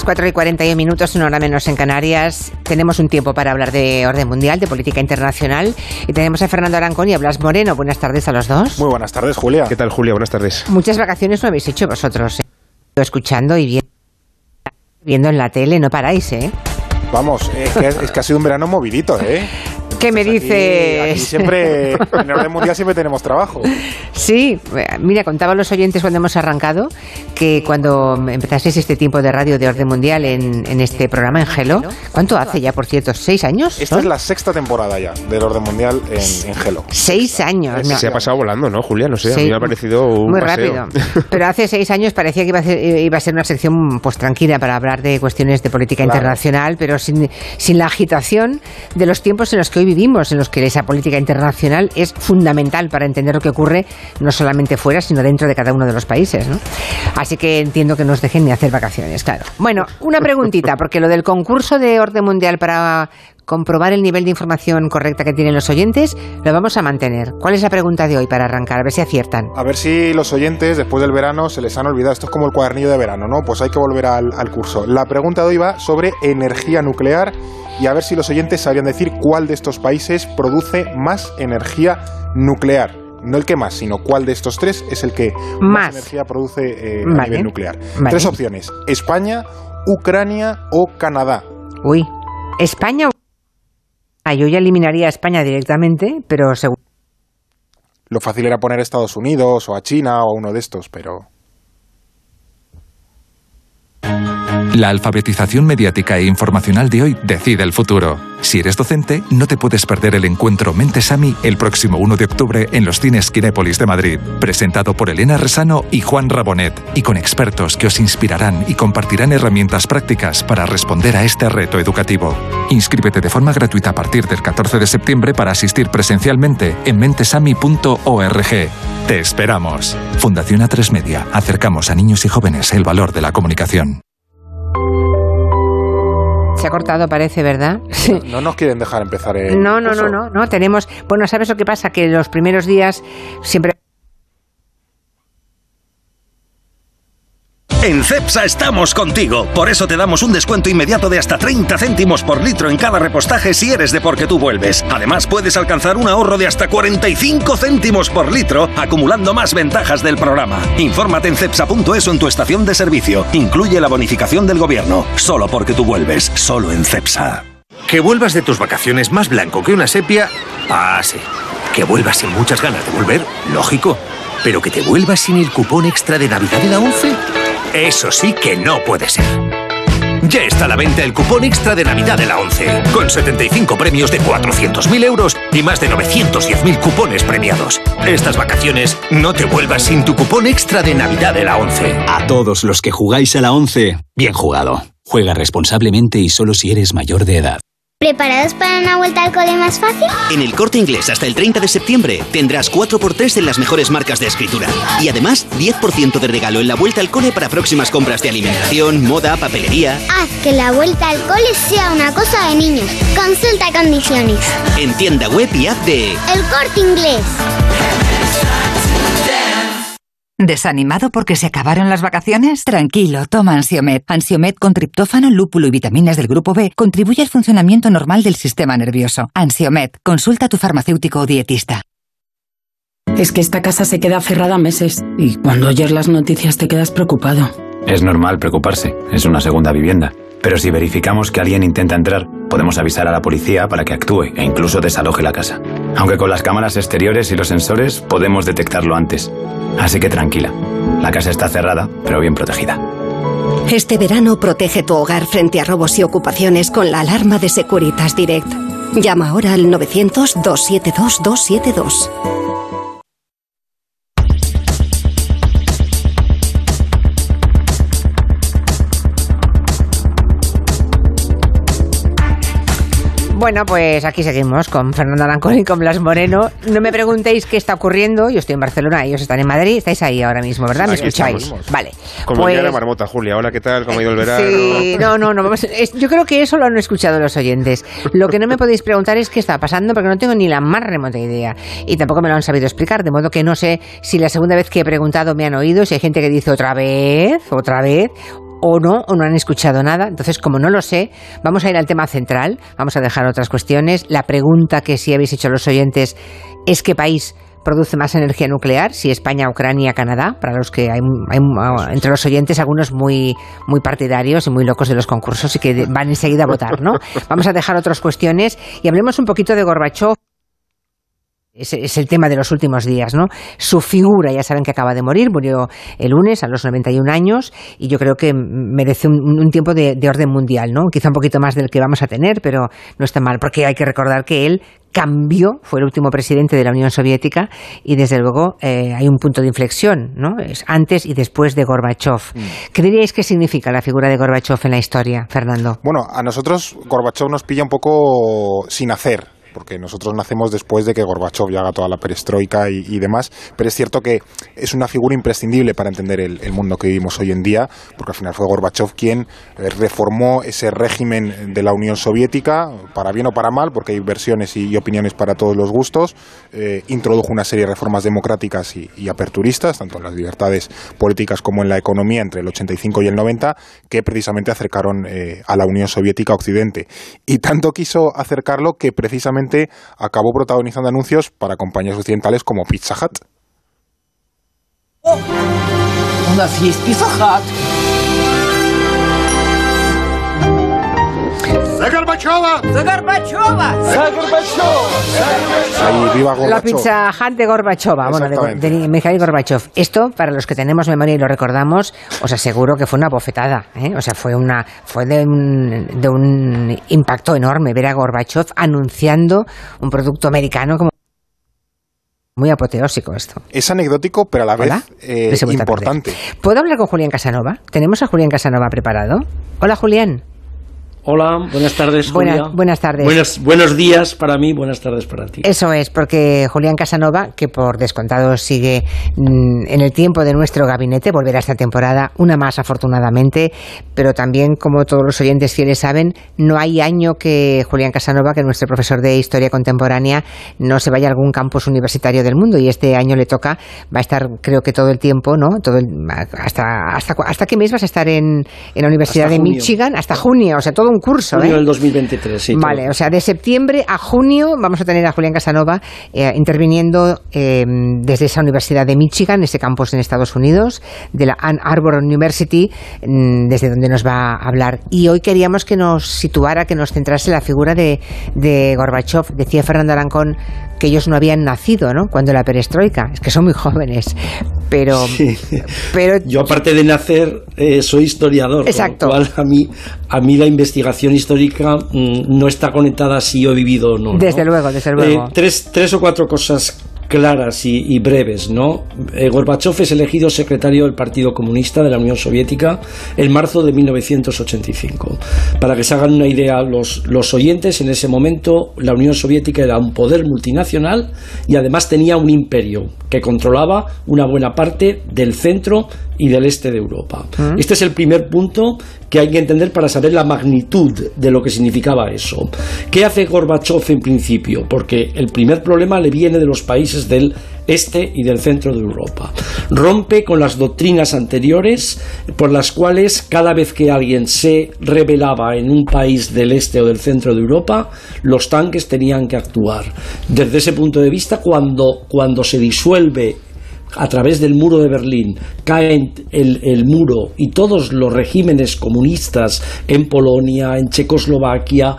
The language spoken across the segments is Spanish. las 4 y 41 minutos, una hora menos en Canarias. Tenemos un tiempo para hablar de orden mundial, de política internacional. Y tenemos a Fernando Arancón y a Blas Moreno. Buenas tardes a los dos. Muy buenas tardes, Julia. ¿Qué tal, Julia? Buenas tardes. Muchas vacaciones no habéis hecho vosotros, ¿eh? Escuchando y viendo en la tele, no paráis, ¿eh? Vamos, es que ha sido un verano movidito, ¿eh? ¿Qué me dices? Aquí siempre, en el orden mundial siempre tenemos trabajo. Sí, mira, contaban los oyentes cuando hemos arrancado que cuando empezasteis este tiempo de radio de orden mundial en este programa en Helo, ¿cuánto hace ya, por cierto? ¿6 años? Esta es la 6ª temporada ya del orden mundial en Helo. 6 años. Se ha pasado volando, ¿no, Julia? No sé, sí, a mí me ha parecido un muy paseo. Rápido. Pero hace 6 años parecía que iba a ser una sección pues tranquila para hablar de cuestiones de política internacional, pero sin la agitación de los tiempos en los que hoy vivimos, en los que esa política internacional es fundamental para entender lo que ocurre no solamente fuera, sino dentro de cada uno de los países, ¿no? Así que entiendo que no os dejen ni hacer vacaciones, claro. Bueno, una preguntita, porque lo del concurso de orden mundial para comprobar el nivel de información correcta que tienen los oyentes, lo vamos a mantener. ¿Cuál es la pregunta de hoy para arrancar? A ver si aciertan. A ver si los oyentes, después del verano, se les han olvidado. Esto es como el cuadernillo de verano, ¿no? Pues hay que volver al curso. La pregunta de hoy va sobre energía nuclear y a ver si los oyentes sabrían decir cuál de estos países produce más energía nuclear. No el que más, sino cuál de estos tres es el que más energía produce a nivel nuclear. Vale. 3 opciones. España, Ucrania o Canadá. Uy, España o... yo ya eliminaría a España directamente, pero seguro. Lo fácil era poner a Estados Unidos o a China o a uno de estos, pero... La alfabetización mediática e informacional de hoy decide el futuro. Si eres docente, no te puedes perder el encuentro Mentes Ami el próximo 1 de octubre en los cines Kinépolis de Madrid, presentado por Elena Resano y Juan Rabonet, y con expertos que os inspirarán y compartirán herramientas prácticas para responder a este reto educativo. Inscríbete de forma gratuita a partir del 14 de septiembre para asistir presencialmente en mentesami.org. Te esperamos. Fundación Atresmedia. Acercamos a niños y jóvenes el valor de la comunicación. Se ha cortado, parece, ¿verdad? No nos quieren dejar empezar el... No, tenemos... Bueno, ¿sabes lo que pasa? Que los primeros días siempre... En Cepsa estamos contigo, por eso te damos un descuento inmediato de hasta 30 céntimos por litro en cada repostaje si eres de Porque Tú Vuelves. Además puedes alcanzar un ahorro de hasta 45 céntimos por litro, acumulando más ventajas del programa. Infórmate en cepsa.es o en tu estación de servicio. Incluye la bonificación del gobierno. Solo Porque Tú Vuelves, solo en Cepsa. Que vuelvas de tus vacaciones más blanco que una sepia, pase. Que vuelvas sin muchas ganas de volver, lógico. Pero que te vuelvas sin el cupón extra de Navidad de la ONCE... eso sí que no puede ser. Ya está a la venta el cupón extra de Navidad de la ONCE, con 75 premios de 400.000 euros y más de 910.000 cupones premiados. Estas vacaciones no te vuelvas sin tu cupón extra de Navidad de la ONCE. A todos los que jugáis a la ONCE, bien jugado. Juega responsablemente y solo si eres mayor de edad. ¿Preparados para una vuelta al cole más fácil? En El Corte Inglés hasta el 30 de septiembre tendrás 4x3 en las mejores marcas de escritura. Y además 10% de regalo en la vuelta al cole para próximas compras de alimentación, moda, papelería... Haz que la vuelta al cole sea una cosa de niños. Consulta condiciones. En tienda web y app de... El Corte Inglés. ¿Desanimado porque se acabaron las vacaciones? Tranquilo, toma Ansiomet. Ansiomet con triptófano, lúpulo y vitaminas del grupo B contribuye al funcionamiento normal del sistema nervioso. Ansiomet, consulta a tu farmacéutico o dietista. Es que esta casa se queda cerrada meses y cuando oyes las noticias te quedas preocupado. Es normal preocuparse, es una segunda vivienda. Pero si verificamos que alguien intenta entrar, podemos avisar a la policía para que actúe e incluso desaloje la casa. Aunque con las cámaras exteriores y los sensores podemos detectarlo antes. Así que tranquila, la casa está cerrada, pero bien protegida. Este verano protege tu hogar frente a robos y ocupaciones con la alarma de Securitas Direct. Llama ahora al 900-272-272. Bueno, pues aquí seguimos con Fernando Arancón y con Blas Moreno. No me preguntéis qué está ocurriendo. Yo estoy en Barcelona, ellos están en Madrid. Estáis ahí ahora mismo, ¿verdad? ¿Me escucháis? Estamos. Vale. Como pues... el día de la marmota, Julia. Hola, ¿qué tal? ¿Cómo ha ido el verano? Sí, no. Vamos. Yo creo que eso lo han escuchado los oyentes. Lo que no me podéis preguntar es qué está pasando, porque no tengo ni la más remota idea. Y tampoco me lo han sabido explicar, de modo que no sé si la segunda vez que he preguntado me han oído, si hay gente que dice otra vez, o no han escuchado nada. Entonces, como no lo sé, vamos a ir al tema central, vamos a dejar otras cuestiones. La pregunta que sí habéis hecho los oyentes es ¿qué país produce más energía nuclear? Si España, Ucrania, Canadá, para los que hay entre los oyentes algunos muy partidarios y muy locos de los concursos y que van enseguida a votar, ¿no? Vamos a dejar otras cuestiones y hablemos un poquito de Gorbachov. Es el tema de los últimos días, ¿no? Su figura, ya saben que acaba de morir, murió el lunes a los 91 años y yo creo que merece un tiempo de orden mundial, ¿no? Quizá un poquito más del que vamos a tener, pero no está mal, porque hay que recordar que él cambió, fue el último presidente de la Unión Soviética y desde luego hay un punto de inflexión, ¿no? Es antes y después de Gorbachov. ¿Qué diríais que significa la figura de Gorbachov en la historia, Fernando? Bueno, a nosotros Gorbachov nos pilla un poco sin hacer, porque nosotros nacemos después de que Gorbachov ya haga toda la perestroika y demás, pero es cierto que es una figura imprescindible para entender el mundo que vivimos hoy en día, porque al final fue Gorbachov quien reformó ese régimen de la Unión Soviética, para bien o para mal, porque hay versiones y opiniones para todos los gustos, introdujo una serie de reformas democráticas y aperturistas, tanto en las libertades políticas como en la economía, entre el 85 y el 90, que precisamente acercaron a la Unión Soviética a Occidente, y tanto quiso acercarlo que precisamente acabó protagonizando anuncios para compañías occidentales como Pizza Hut. ¿O la fiesta Pizza Hut? ¡La Gorbachova! ¡La Gorbachova! ¡La Gorbachova! ¡Viva Gorbachov! La Pizza Hut de Gorbachova, bueno, de Mikhail Gorbachov. Esto, para los que tenemos memoria y lo recordamos, os aseguro que fue una bofetada, ¿eh? O sea, fue de un impacto enorme ver a Gorbachov anunciando un producto americano como... Muy apoteósico esto. Es anecdótico, pero a la vez importante. ¿Puedo hablar con Julián Casanova? ¿Tenemos a Julián Casanova preparado? Hola, Julián. Hola, buenas tardes, Julia. Buenas tardes. Buenos días para mí, buenas tardes para ti. Eso es, porque Julián Casanova, que por descontado sigue en el tiempo de nuestro gabinete, volverá esta temporada, una más afortunadamente, pero también, como todos los oyentes fieles saben, no hay año que Julián Casanova, que nuestro profesor de Historia Contemporánea, no se vaya a algún campus universitario del mundo, y este año le toca, va a estar creo que todo el tiempo, ¿no? ¿Hasta qué mes vas a estar en la Universidad de Michigan? Hasta junio, o sea, todo un curso, junio del 2023, sí. Vale, todo. O sea, de septiembre a junio vamos a tener a Julián Casanova interviniendo desde esa Universidad de Michigan, ese campus en Estados Unidos, de la Ann Arbor University, desde donde nos va a hablar. Y hoy queríamos que nos situara, que nos centrase la figura de Gorbachov. Decía Fernando Arancón que ellos no habían nacido, ¿no?, cuando la perestroika. Es que son muy jóvenes, pero... Sí. Pero yo, aparte de nacer, soy historiador. Exacto. Con lo cual a mí la investigación histórica no está conectada a si yo he vivido o no. Desde luego, desde luego. Tres o cuatro cosas claras y breves, ¿no? Gorbachov es elegido secretario del Partido Comunista de la Unión Soviética en marzo de 1985. Para que se hagan una idea los oyentes, en ese momento la Unión Soviética era un poder multinacional y además tenía un imperio que controlaba una buena parte del centro y del este de Europa. Este es el primer punto que hay que entender para saber la magnitud de lo que significaba eso. ¿Qué hace Gorbachov en principio? Porque el primer problema le viene de los países del este y del centro de Europa. Rompe con las doctrinas anteriores por las cuales cada vez que alguien se rebelaba en un país del este o del centro de Europa, los tanques tenían que actuar. Desde ese punto de vista, cuando se disuelve a través del muro de Berlín, cae el muro y todos los regímenes comunistas en Polonia, en Checoslovaquia,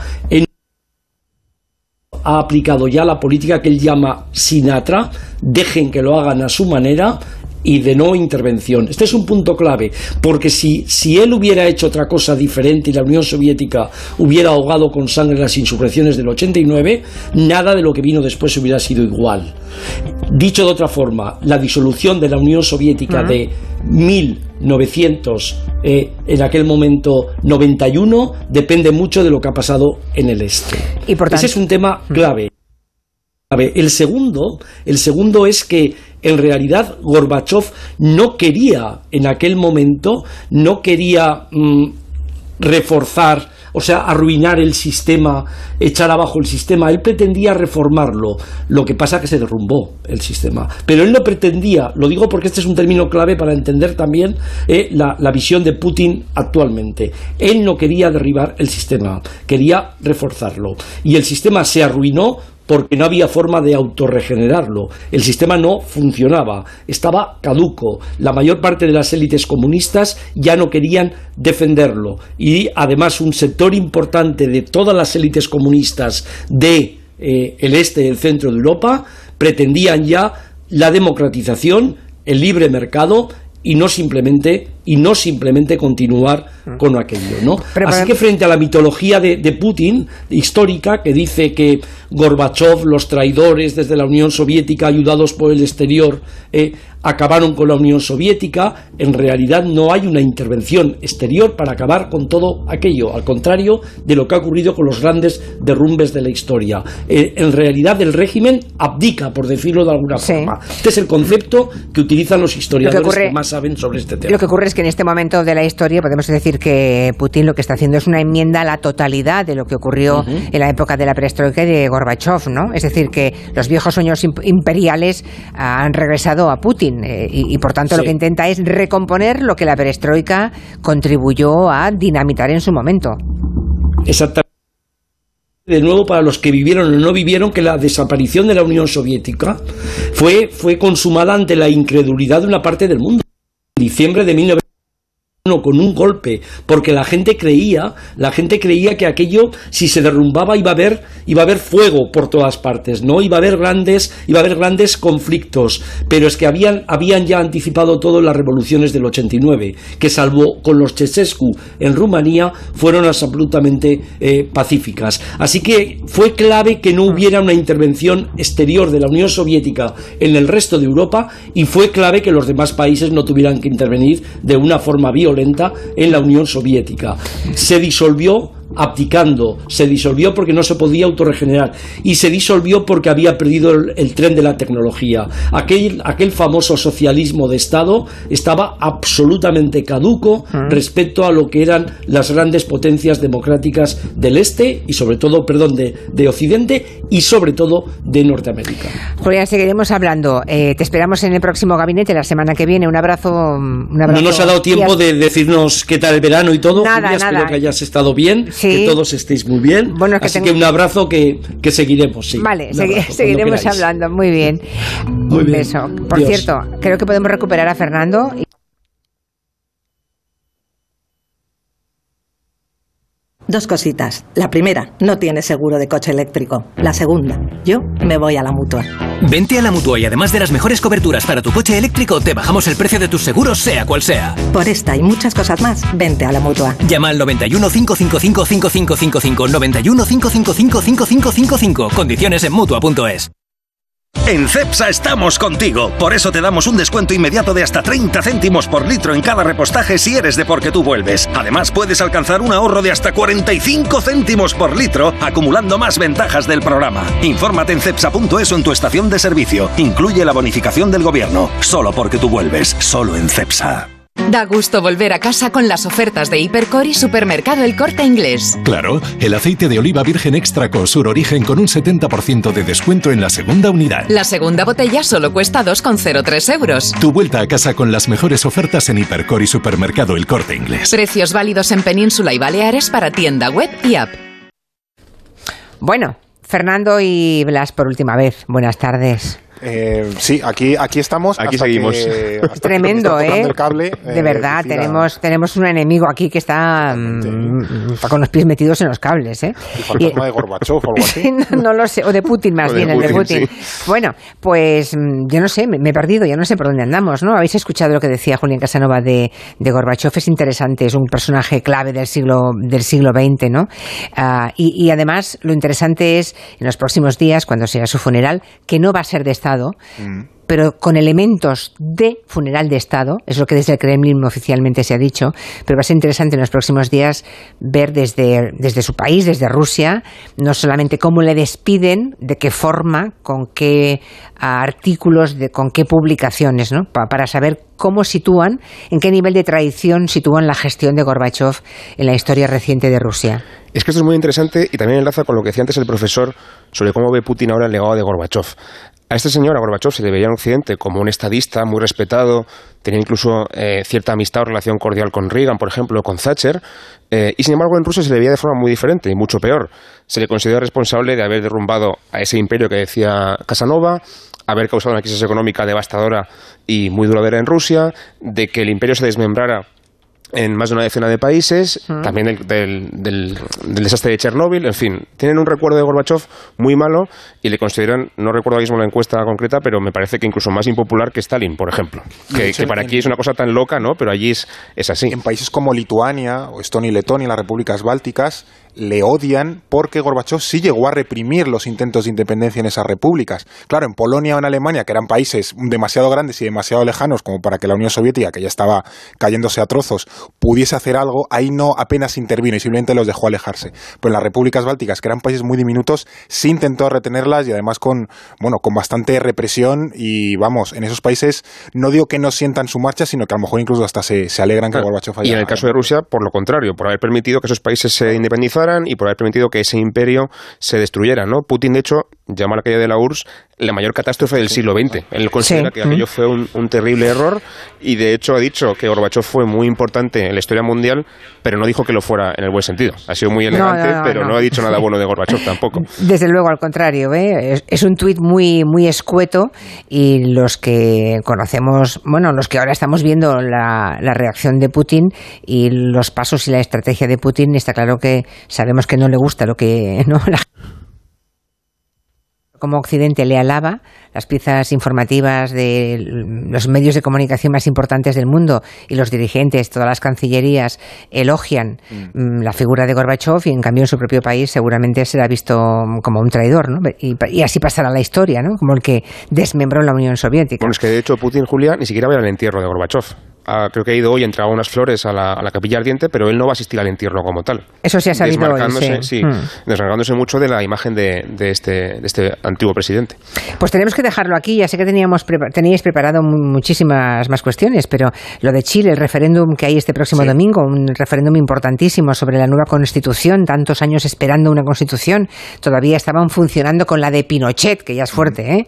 ha aplicado ya la política que él llama Sinatra, dejen que lo hagan a su manera y de no intervención. Este es un punto clave, porque si él hubiera hecho otra cosa diferente y la Unión Soviética hubiera ahogado con sangre las insurrecciones del 89, nada de lo que vino después hubiera sido igual. Dicho de otra forma, la disolución de la Unión Soviética de 1991 en aquel momento 91 depende mucho de lo que ha pasado en el este. Y por tanto, ese es un tema clave. El segundo es que en realidad Gorbachov no quería reforzar o sea, arruinar el sistema, echar abajo el sistema. Él pretendía reformarlo, lo que pasa que se derrumbó el sistema. Pero él no pretendía, lo digo porque este es un término clave para entender también la visión de Putin actualmente. Él no quería derribar el sistema, quería reforzarlo. Y el sistema se arruinó porque no había forma de autorregenerarlo. El sistema no funcionaba, estaba caduco. La mayor parte de las élites comunistas ya no querían defenderlo. Y además un sector importante de todas las élites comunistas del este y el centro de Europa pretendían ya la democratización, el libre mercado, y no simplemente continuar con aquello, ¿no? Así que frente a la mitología de Putin histórica, que dice que Gorbachov, los traidores desde la Unión Soviética ayudados por el exterior acabaron con la Unión Soviética, en realidad no hay una intervención exterior para acabar con todo aquello, al contrario de lo que ha ocurrido con los grandes derrumbes de la historia. En realidad el régimen abdica, por decirlo de alguna forma. Este es el concepto que utilizan los historiadores que más saben sobre este tema. Lo que ocurre es que en este momento de la historia podemos decir que Putin lo que está haciendo es una enmienda a la totalidad de lo que ocurrió en la época de la perestroika y de Gorbachov, ¿no? Es decir, que los viejos sueños imperiales han regresado a Putin y por tanto lo que intenta es recomponer lo que la perestroika contribuyó a dinamitar en su momento. Exactamente. De nuevo, para los que vivieron o no vivieron, que la desaparición de la Unión Soviética fue consumada ante la incredulidad de una parte del mundo. En diciembre de 1991, con un golpe, porque la gente creía que aquello, si se derrumbaba, iba a haber fuego por todas partes, ¿no? Iba a haber grandes conflictos, pero es que habían ya anticipado todo las revoluciones del 89, que salvo con los Ceaușescu en Rumanía fueron absolutamente pacíficas. Así que fue clave que no hubiera una intervención exterior de la Unión Soviética en el resto de Europa, y fue clave que los demás países no tuvieran que intervenir de una forma violenta en la Unión Soviética. Se disolvió abdicando, se disolvió porque no se podía autorregenerar, y se disolvió porque había perdido el tren de la tecnología. Aquel famoso socialismo de Estado estaba absolutamente caduco respecto a lo que eran las grandes potencias democráticas del Este y sobre todo, de Occidente y sobre todo de Norteamérica. Julián, seguiremos hablando. Te esperamos en el próximo gabinete la semana que viene. Un abrazo. No nos ha dado tiempo de decirnos qué tal el verano y todo. Nada. Espero que hayas estado bien. Que todos estéis muy bien. Bueno, Así que un abrazo que seguiremos. Sí, vale, seguiremos hablando. Muy bien. Muy bien. Beso. Por cierto, creo que podemos recuperar a Fernando. Dos cositas. La primera, no tienes seguro de coche eléctrico. La segunda, yo me voy a la Mutua. Vente a la Mutua y además de las mejores coberturas para tu coche eléctrico, te bajamos el precio de tus seguros, sea cual sea. Por esta y muchas cosas más, vente a la Mutua. Llama al 91 555 5555, 91 555 5555, condiciones en Mutua.es. En Cepsa estamos contigo, por eso te damos un descuento inmediato de hasta 30 céntimos por litro en cada repostaje si eres de Porque Tú Vuelves. Además puedes alcanzar un ahorro de hasta 45 céntimos por litro, acumulando más ventajas del programa. Infórmate en Cepsa.es o en tu estación de servicio. Incluye la bonificación del gobierno. Solo Porque Tú Vuelves, solo en Cepsa. Da gusto volver a casa con las ofertas de Hipercor y Supermercado El Corte Inglés. Claro, el aceite de oliva virgen extra COSUR Origen con un 70% de descuento en la segunda unidad. La segunda botella solo cuesta 2,03€. Tu vuelta a casa con las mejores ofertas en Hipercor y Supermercado El Corte Inglés. Precios válidos en Península y Baleares para tienda web y app. Bueno, Fernando y Blas por última vez. Buenas tardes. Sí, aquí estamos. Aquí seguimos. Tremendo, el cable, de verdad, tenemos un enemigo aquí que está con los pies metidos en los cables, ¿eh? El fantasma de Gorbachov o algo así. No lo sé, o de Putin más bien, el de Putin. Sí. Bueno, pues yo no sé, me he perdido, ya no sé por dónde andamos, ¿no? Habéis escuchado lo que decía Julián Casanova de Gorbachov, es interesante, es un personaje clave del siglo XX, ¿no? Y además lo interesante es, en los próximos días, cuando sea su funeral, que no va a ser de Estado, pero con elementos de funeral de Estado. Es lo que desde el Kremlin oficialmente se ha dicho, pero va a ser interesante en los próximos días ver desde su país, desde Rusia, no solamente cómo le despiden, de qué forma, con qué artículos, con qué publicaciones, ¿no? Para saber cómo sitúan, en qué nivel de traición sitúan la gestión de Gorbachov en la historia reciente de Rusia. Es que esto es muy interesante y también enlaza con lo que decía antes el profesor sobre cómo ve Putin ahora el legado de Gorbachov. A este señor, a Gorbachov, se le veía en Occidente como un estadista muy respetado, tenía incluso cierta amistad o relación cordial con Reagan, por ejemplo, con Thatcher, y sin embargo en Rusia se le veía de forma muy diferente y mucho peor. Se le considera responsable de haber derrumbado a ese imperio que decía Casanova, haber causado una crisis económica devastadora y muy duradera en Rusia, de que el imperio se desmembrara en más de una decena de países, también del desastre de Chernóbil. En fin, tienen un recuerdo de Gorbachov muy malo y le consideran, no recuerdo ahora mismo la encuesta concreta, pero me parece que incluso más impopular que Stalin, por ejemplo, que para aquí es una cosa tan loca, ¿no? Pero allí es así. En países como Lituania o Estonia y Letonia, las repúblicas bálticas, le odian porque Gorbachov sí llegó a reprimir los intentos de independencia en esas repúblicas. Claro, en Polonia o en Alemania, que eran países demasiado grandes y demasiado lejanos como para que la Unión Soviética, que ya estaba cayéndose a trozos, pudiese hacer algo, ahí no apenas intervino y simplemente los dejó alejarse. Pero en las repúblicas bálticas, que eran países muy diminutos, sí intentó retenerlas y además con bastante represión. Y vamos, en esos países no digo que no sientan su marcha, sino que a lo mejor incluso hasta se alegran que Gorbachov haya... Y en el caso de Rusia, por lo contrario, por haber permitido que esos países se independizaran y por haber permitido que ese imperio se destruyera, ¿no? Putin, de hecho, llama a la caída de la URSS la mayor catástrofe del siglo XX. Él considera que aquello fue un terrible error y, de hecho, ha dicho que Gorbachov fue muy importante en la historia mundial, pero no dijo que lo fuera en el buen sentido. Ha sido muy elegante, pero no ha dicho nada bueno de Gorbachov tampoco. Desde luego, al contrario, ¿eh? Es un tuit muy, muy escueto y los que conocemos, bueno, los que ahora estamos viendo la reacción de Putin y los pasos y la estrategia de Putin, está claro que sabemos que no le gusta lo que... ¿no? Como Occidente le alaba, las piezas informativas de los medios de comunicación más importantes del mundo y los dirigentes, todas las cancillerías, elogian la figura de Gorbachov y, en cambio, en su propio país seguramente será visto como un traidor, ¿no? Y así pasará la historia, ¿no? Como el que desmembró la Unión Soviética. Bueno, es que, de hecho, Putin, Julián, ni siquiera va al entierro de Gorbachov. Creo que ha ido hoy, entregado unas flores a la capilla ardiente, pero él no va a asistir al entierro como tal. Eso sí ha salido hoy, sí. Desmarcándose mucho de la imagen de este antiguo presidente. Pues tenemos que dejarlo aquí. Ya sé que teníais preparado muchísimas más cuestiones, pero lo de Chile, el referéndum que hay este próximo domingo, un referéndum importantísimo sobre la nueva Constitución, tantos años esperando una Constitución, todavía estaban funcionando con la de Pinochet, que ya es fuerte, ¿eh?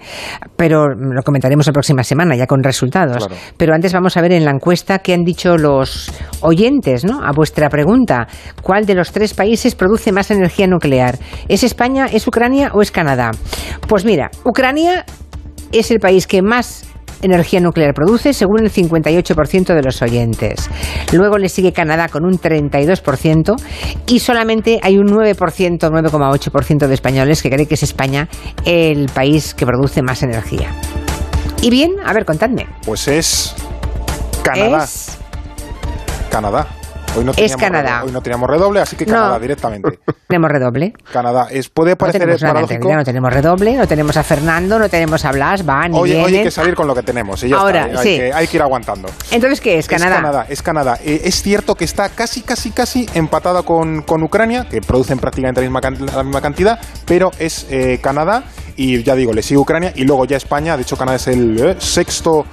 Pero lo comentaremos la próxima semana, ya con resultados. Claro. Pero antes vamos a ver en la encuesta que han dicho los oyentes, ¿no? A vuestra pregunta, ¿cuál de los tres países produce más energía nuclear? ¿Es España, es Ucrania o es Canadá? Pues mira, Ucrania es el país que más energía nuclear produce, según el 58% de los oyentes. Luego le sigue Canadá con un 32% y solamente hay un 9,8% de españoles que cree que es España el país que produce más energía. Y bien, a ver, contadme. Pues es... Canadá. Canadá. Hoy no teníamos redoble, así que Canadá directamente. Tenemos redoble. Canadá. Puede parecer paradójico. Ya no tenemos redoble, no tenemos a Fernando, no tenemos a Blas, van y vienen. Hoy hay que salir con lo que tenemos. Y ya ahora, está, hay que ir aguantando. Entonces, ¿qué es Canadá? Es Canadá. Es cierto que está casi empatada con Ucrania, que producen prácticamente la misma cantidad, pero es Canadá. Y ya digo, le sigue Ucrania y luego ya España. De hecho, Canadá es el sexto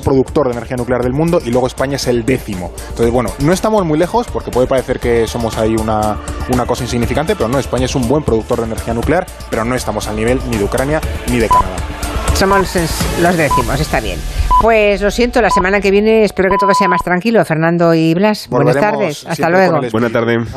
productor de energía nuclear del mundo y luego España es el 10º. Entonces, bueno, no estamos muy lejos porque puede parecer que somos ahí una cosa insignificante, pero no, España es un buen productor de energía nuclear, pero no estamos al nivel ni de Ucrania ni de Canadá. Somos los 10º, está bien. Pues lo siento, la semana que viene espero que todo sea más tranquilo. Fernando y Blas, buenas tardes. Hasta luego. Buenas tardes.